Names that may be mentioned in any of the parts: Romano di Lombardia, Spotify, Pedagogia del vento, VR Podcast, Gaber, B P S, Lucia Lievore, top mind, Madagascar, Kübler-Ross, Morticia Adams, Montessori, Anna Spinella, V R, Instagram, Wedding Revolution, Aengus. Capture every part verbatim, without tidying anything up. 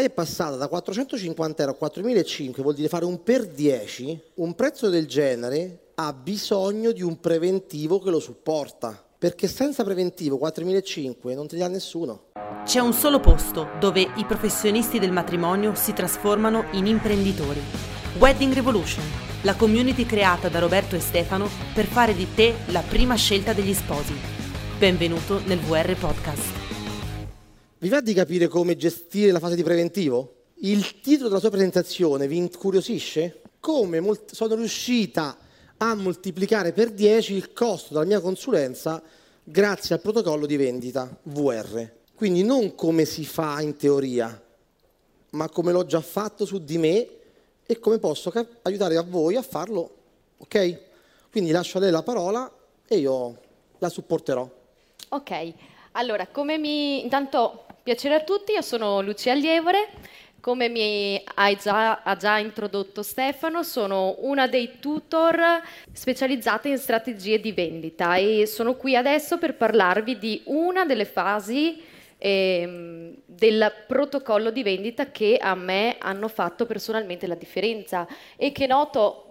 realtà è passata da quattrocentocinquanta euro a quattromilacinquecento, vuol dire fare un per dieci, un prezzo del genere ha bisogno di un preventivo che lo supporta, perché senza preventivo quattromilacinquecento non te li dà nessuno. C'è un solo posto dove i professionisti del matrimonio si trasformano in imprenditori. Wedding Revolution, la community creata da Roberto e Stefano per fare di te la prima scelta degli sposi. Benvenuto nel V R Podcast. Vi va di capire come gestire la fase di preventivo? Il titolo della sua presentazione vi incuriosisce? Come sono riuscita a moltiplicare per dieci il costo della mia consulenza grazie al protocollo di vendita V R. Quindi non come si fa in teoria, ma come l'ho già fatto su di me e come posso aiutare a voi a farlo, ok? Quindi lascio a lei la parola e io la supporterò. Ok. Allora, come mi... intanto piacere a tutti, io sono Lucia Lievore, come mi hai già, ha già introdotto Stefano, sono una dei tutor specializzata in strategie di vendita e sono qui adesso per parlarvi di una delle fasi eh, del protocollo di vendita che a me hanno fatto personalmente la differenza e che noto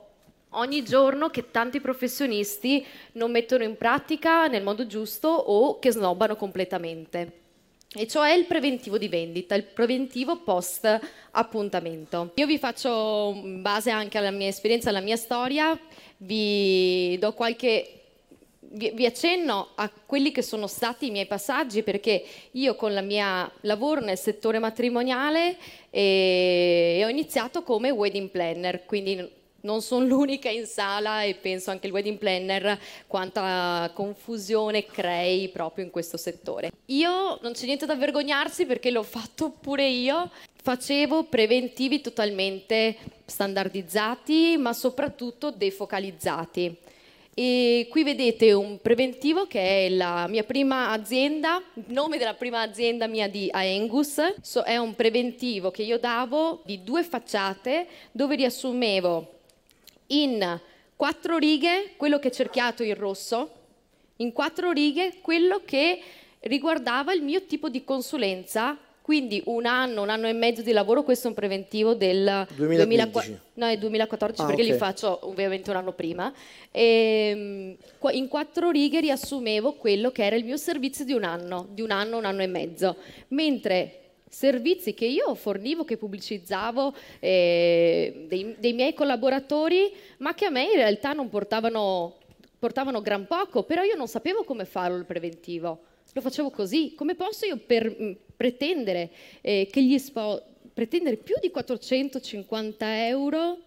ogni giorno che tanti professionisti non mettono in pratica nel modo giusto o che snobbano completamente, e cioè il preventivo di vendita, il preventivo post appuntamento. Io vi faccio, in base anche alla mia esperienza, alla mia storia, vi do qualche... vi accenno a quelli che sono stati i miei passaggi, perché io con la mia lavoro nel settore matrimoniale eh, ho iniziato come wedding planner, quindi non sono l'unica in sala e penso anche il wedding planner quanta confusione crei proprio in questo settore. Io non c'è niente da vergognarsi perché l'ho fatto pure io. Facevo preventivi totalmente standardizzati ma soprattutto defocalizzati. E qui vedete un preventivo che è la mia prima azienda, il nome della prima azienda mia di Aengus. So, è un preventivo che io davo di due facciate dove riassumevo in quattro righe quello che ho cerchiato in rosso, in quattro righe quello che riguardava il mio tipo di consulenza, quindi un anno, un anno e mezzo di lavoro. Questo è un preventivo del duemilaquindici. No, è duemilaquattordici, ah, perché okay, li faccio ovviamente un anno prima. E in quattro righe riassumevo quello che era il mio servizio di un anno, di un anno, un anno e mezzo, mentre servizi che io fornivo, che pubblicizzavo eh, dei, dei miei collaboratori, ma che a me in realtà non portavano, portavano gran poco, però io non sapevo come farlo il preventivo, lo facevo così. Come posso io per, mh, pretendere, eh, che gli spo- pretendere più di quattrocentocinquanta euro?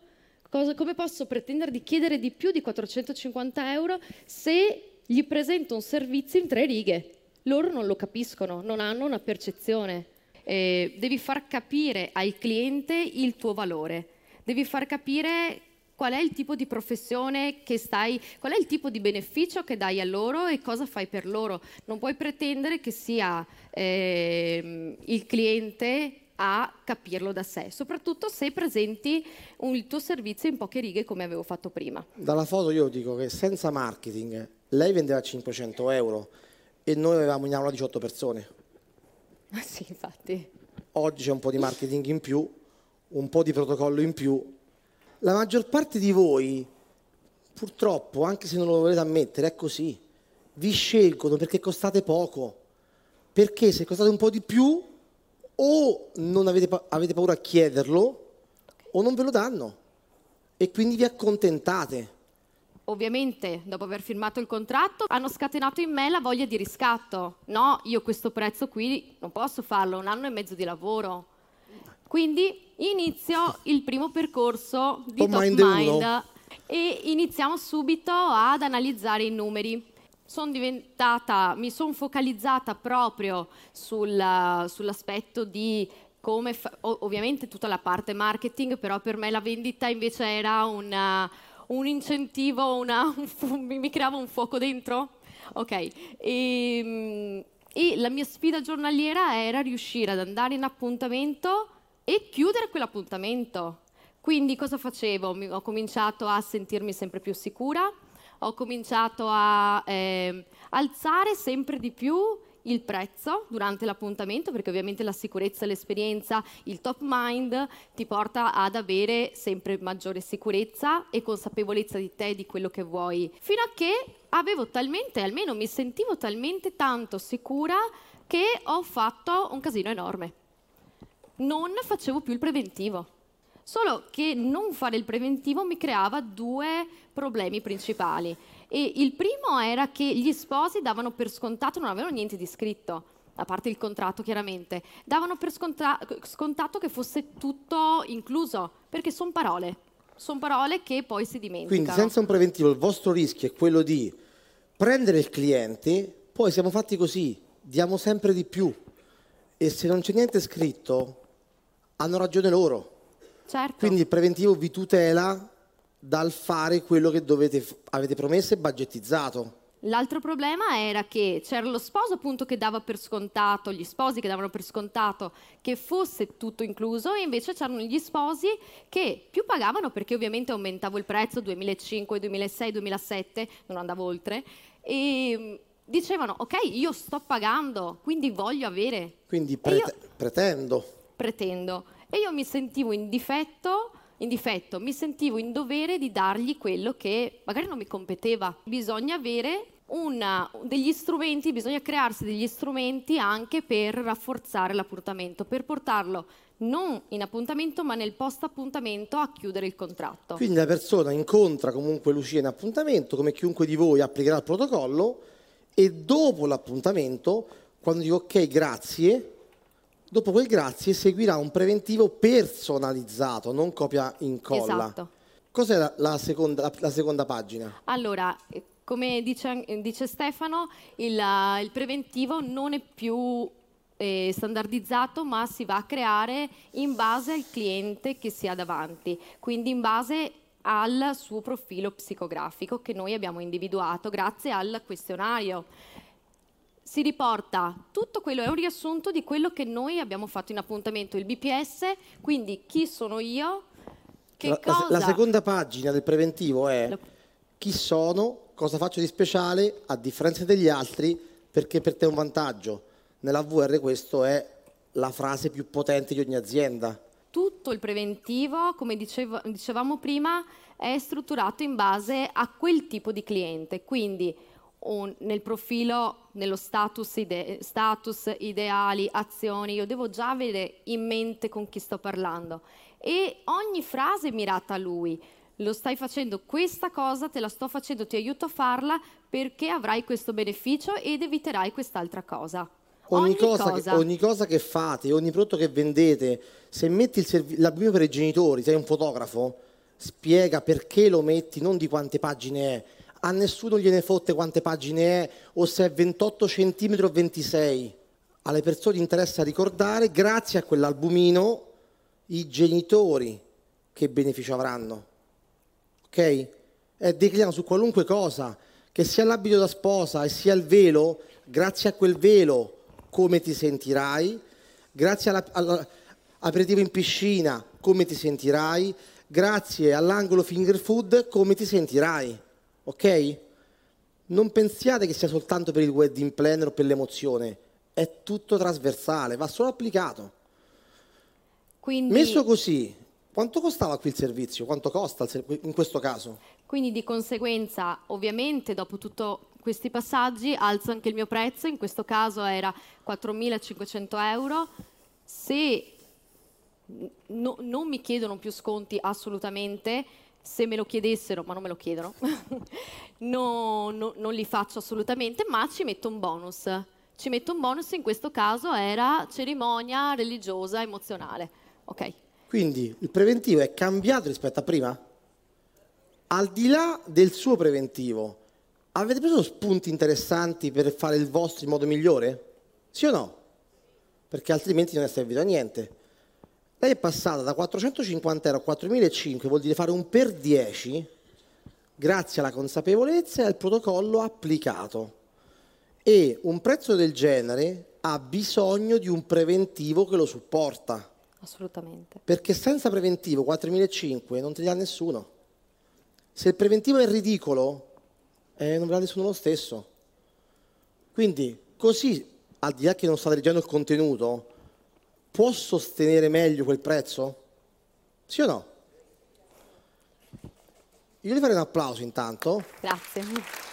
Cosa, come posso pretendere di chiedere di più di quattrocentocinquanta euro se gli presento un servizio in tre righe? Loro non lo capiscono, non hanno una percezione. Eh, devi far capire al cliente il tuo valore, devi far capire qual è il tipo di professione che stai, qual è il tipo di beneficio che dai a loro e cosa fai per loro. Non puoi pretendere che sia eh, il cliente a capirlo da sé, soprattutto se presenti un, il tuo servizio in poche righe come avevo fatto prima. Dalla foto io dico che senza marketing lei vendeva cinquecento euro e noi avevamo in aula diciotto persone. Sì, infatti. Oggi c'è un po' di marketing in più, un po' di protocollo in più. La maggior parte di voi, purtroppo, anche se non lo volete ammettere, è così. Vi scelgono perché costate poco, perché se costate un po' di più o non avete, pa- avete paura a chiederlo, okay, o non ve lo danno e quindi vi accontentate. Ovviamente, dopo aver firmato il contratto, hanno scatenato in me la voglia di riscatto. No, io questo prezzo qui non posso farlo, un anno e mezzo di lavoro. Quindi inizio il primo percorso di Top Mind e iniziamo subito ad analizzare i numeri. Sono diventata, mi sono focalizzata proprio sul, sull'aspetto di come, fa- ovviamente tutta la parte marketing, però per me la vendita invece era una... un incentivo, una, un fu- mi creava un fuoco dentro, ok. E, e la mia sfida giornaliera era riuscire ad andare in appuntamento e chiudere quell'appuntamento. Quindi cosa facevo? Mi, ho cominciato a sentirmi sempre più sicura, ho cominciato a eh, alzare sempre di più il prezzo durante l'appuntamento, perché ovviamente la sicurezza, l'esperienza, il top mind ti porta ad avere sempre maggiore sicurezza e consapevolezza di te e di quello che vuoi. Fino a che avevo talmente, almeno mi sentivo talmente tanto sicura che ho fatto un casino enorme. Non facevo più il preventivo. Solo che non fare il preventivo mi creava due problemi principali. E il primo era che gli sposi davano per scontato, non avevano niente di scritto, a parte il contratto chiaramente, davano per sconta- scontato che fosse tutto incluso, perché sono parole, sono parole che poi si dimenticano. Quindi senza un preventivo il vostro rischio è quello di prendere il cliente, poi siamo fatti così, diamo sempre di più e se non c'è niente scritto hanno ragione loro. Certo. Quindi il preventivo vi tutela dal fare quello che dovete, avete promesso e budgetizzato. L'altro problema era che c'era lo sposo appunto che dava per scontato, gli sposi che davano per scontato che fosse tutto incluso e invece c'erano gli sposi che più pagavano perché ovviamente aumentavo il prezzo duemilacinque, duemilasei, duemilasette, non andavo oltre e dicevano ok io sto pagando quindi voglio avere. Quindi pre- io... pretendo. Pretendo e io mi sentivo in difetto. In difetto, mi sentivo in dovere di dargli quello che magari non mi competeva. Bisogna avere una, degli strumenti, bisogna crearsi degli strumenti anche per rafforzare l'appuntamento, per portarlo non in appuntamento ma nel post appuntamento a chiudere il contratto. Quindi la persona incontra comunque Lucia in appuntamento, come chiunque di voi applicherà il protocollo e dopo l'appuntamento, quando dico ok grazie, dopo quel grazie seguirà un preventivo personalizzato, non copia incolla. Esatto. Cos'è la, la, seconda, la, la seconda pagina? Allora, come dice, dice Stefano, il, il preventivo non è più eh, standardizzato, ma si va a creare in base al cliente che si ha davanti, quindi in base al suo profilo psicografico che noi abbiamo individuato grazie al questionario. Si riporta tutto quello, è un riassunto di quello che noi abbiamo fatto in appuntamento, il B P S, quindi chi sono io, che la, cosa... La seconda pagina del preventivo è Lo... chi sono, cosa faccio di speciale, a differenza degli altri, perché per te è un vantaggio. Nella V R questo è la frase più potente di ogni azienda. Tutto il preventivo, come dicevo, dicevamo prima, è strutturato in base a quel tipo di cliente, quindi... O nel profilo, nello status, ide- status, ideali, azioni, io devo già avere in mente con chi sto parlando e ogni frase è mirata a lui, lo stai facendo questa cosa, te la sto facendo, ti aiuto a farla perché avrai questo beneficio ed eviterai quest'altra cosa. Ogni, ogni, cosa, cosa. Che, ogni cosa che fate, ogni prodotto che vendete, se metti il serv- l'abbiamo per i genitori, sei un fotografo, spiega perché lo metti, non di quante pagine è. A nessuno gliene fotte quante pagine è o se è ventotto centimetri o ventisei. Alle persone interessa ricordare, grazie a quell'albumino, i genitori che beneficio avranno. Ok? E decliniamo su qualunque cosa, che sia l'abito da sposa e sia il velo, grazie a quel velo come ti sentirai, grazie all'aperitivo in piscina come ti sentirai, grazie all'angolo finger food come ti sentirai. Ok? Non pensiate che sia soltanto per il wedding planner o per l'emozione, è tutto trasversale, va solo applicato. Quindi, messo così, quanto costava qui il servizio? Quanto costa in questo caso? Quindi di conseguenza, ovviamente, dopo tutto questi passaggi, alzo anche il mio prezzo, in questo caso era quattromilacinquecento euro, se no, non mi chiedono più sconti assolutamente. Se me lo chiedessero, ma non me lo chiedono, no, no, non li faccio assolutamente, ma ci metto un bonus. Ci metto un bonus, in questo caso era cerimonia religiosa emozionale. Ok. Quindi il preventivo è cambiato rispetto a prima? Al di là del suo preventivo, avete preso spunti interessanti per fare il vostro in modo migliore? Sì o no? Perché altrimenti non è servito a niente. Lei è passata da quattrocentocinquanta euro a quattromilacinquecento, vuol dire fare un per dieci, grazie alla consapevolezza e al protocollo applicato. E un prezzo del genere ha bisogno di un preventivo che lo supporta. Assolutamente. Perché senza preventivo quattromilacinquecento non te li dà nessuno. Se il preventivo è ridicolo, eh, non ve lo dà nessuno lo stesso. Quindi così al di là che non state leggendo il contenuto, può sostenere meglio quel prezzo? Sì o no? Io gli farei un applauso intanto. Grazie.